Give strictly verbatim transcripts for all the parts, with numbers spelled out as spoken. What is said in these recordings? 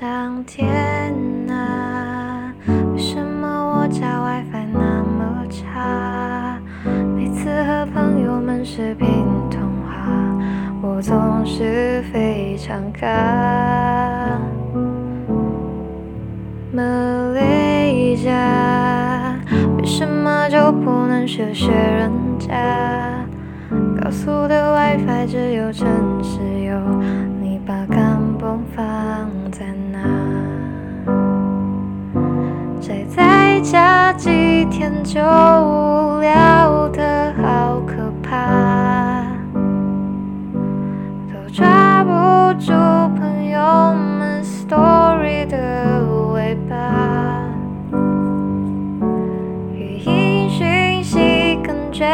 上天啊，为什么我家 WiFi 那么差？每次和朋友们视频通话，我总是非常尬。Malaysia， 为什么就不能学学人家？高速的 WiFi 只有城市有，你把干崩放在哪？宅在家几天就无聊的好可怕，都抓不住朋友们 story 的尾巴，语音讯息感觉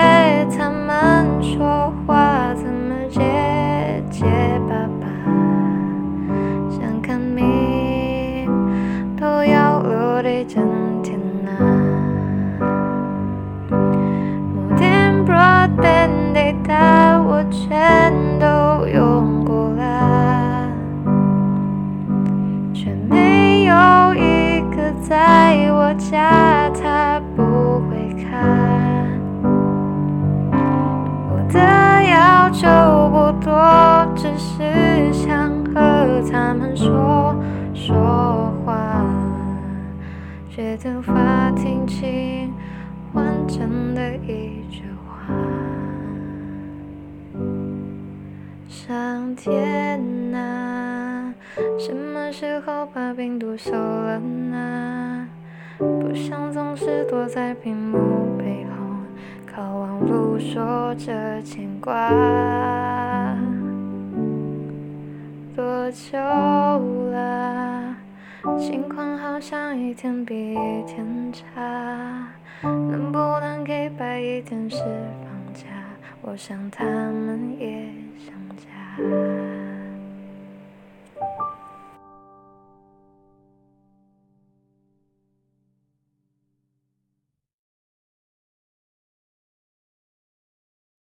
他们说话怎么结结巴巴，想看你都要落地整天啊。Modem broadband data 我全都用过啦，却没有一个在我家他不会看。我的要求不多，只是想和他们说说话，觉得无法听清完整的一句话。上天啊，什么时候把病毒收了呢？不想总是躲在屏幕背后，靠网路说着牵挂，多久了？情况好像一天比一天差，能不能给白一天是放假？我想他们也想家。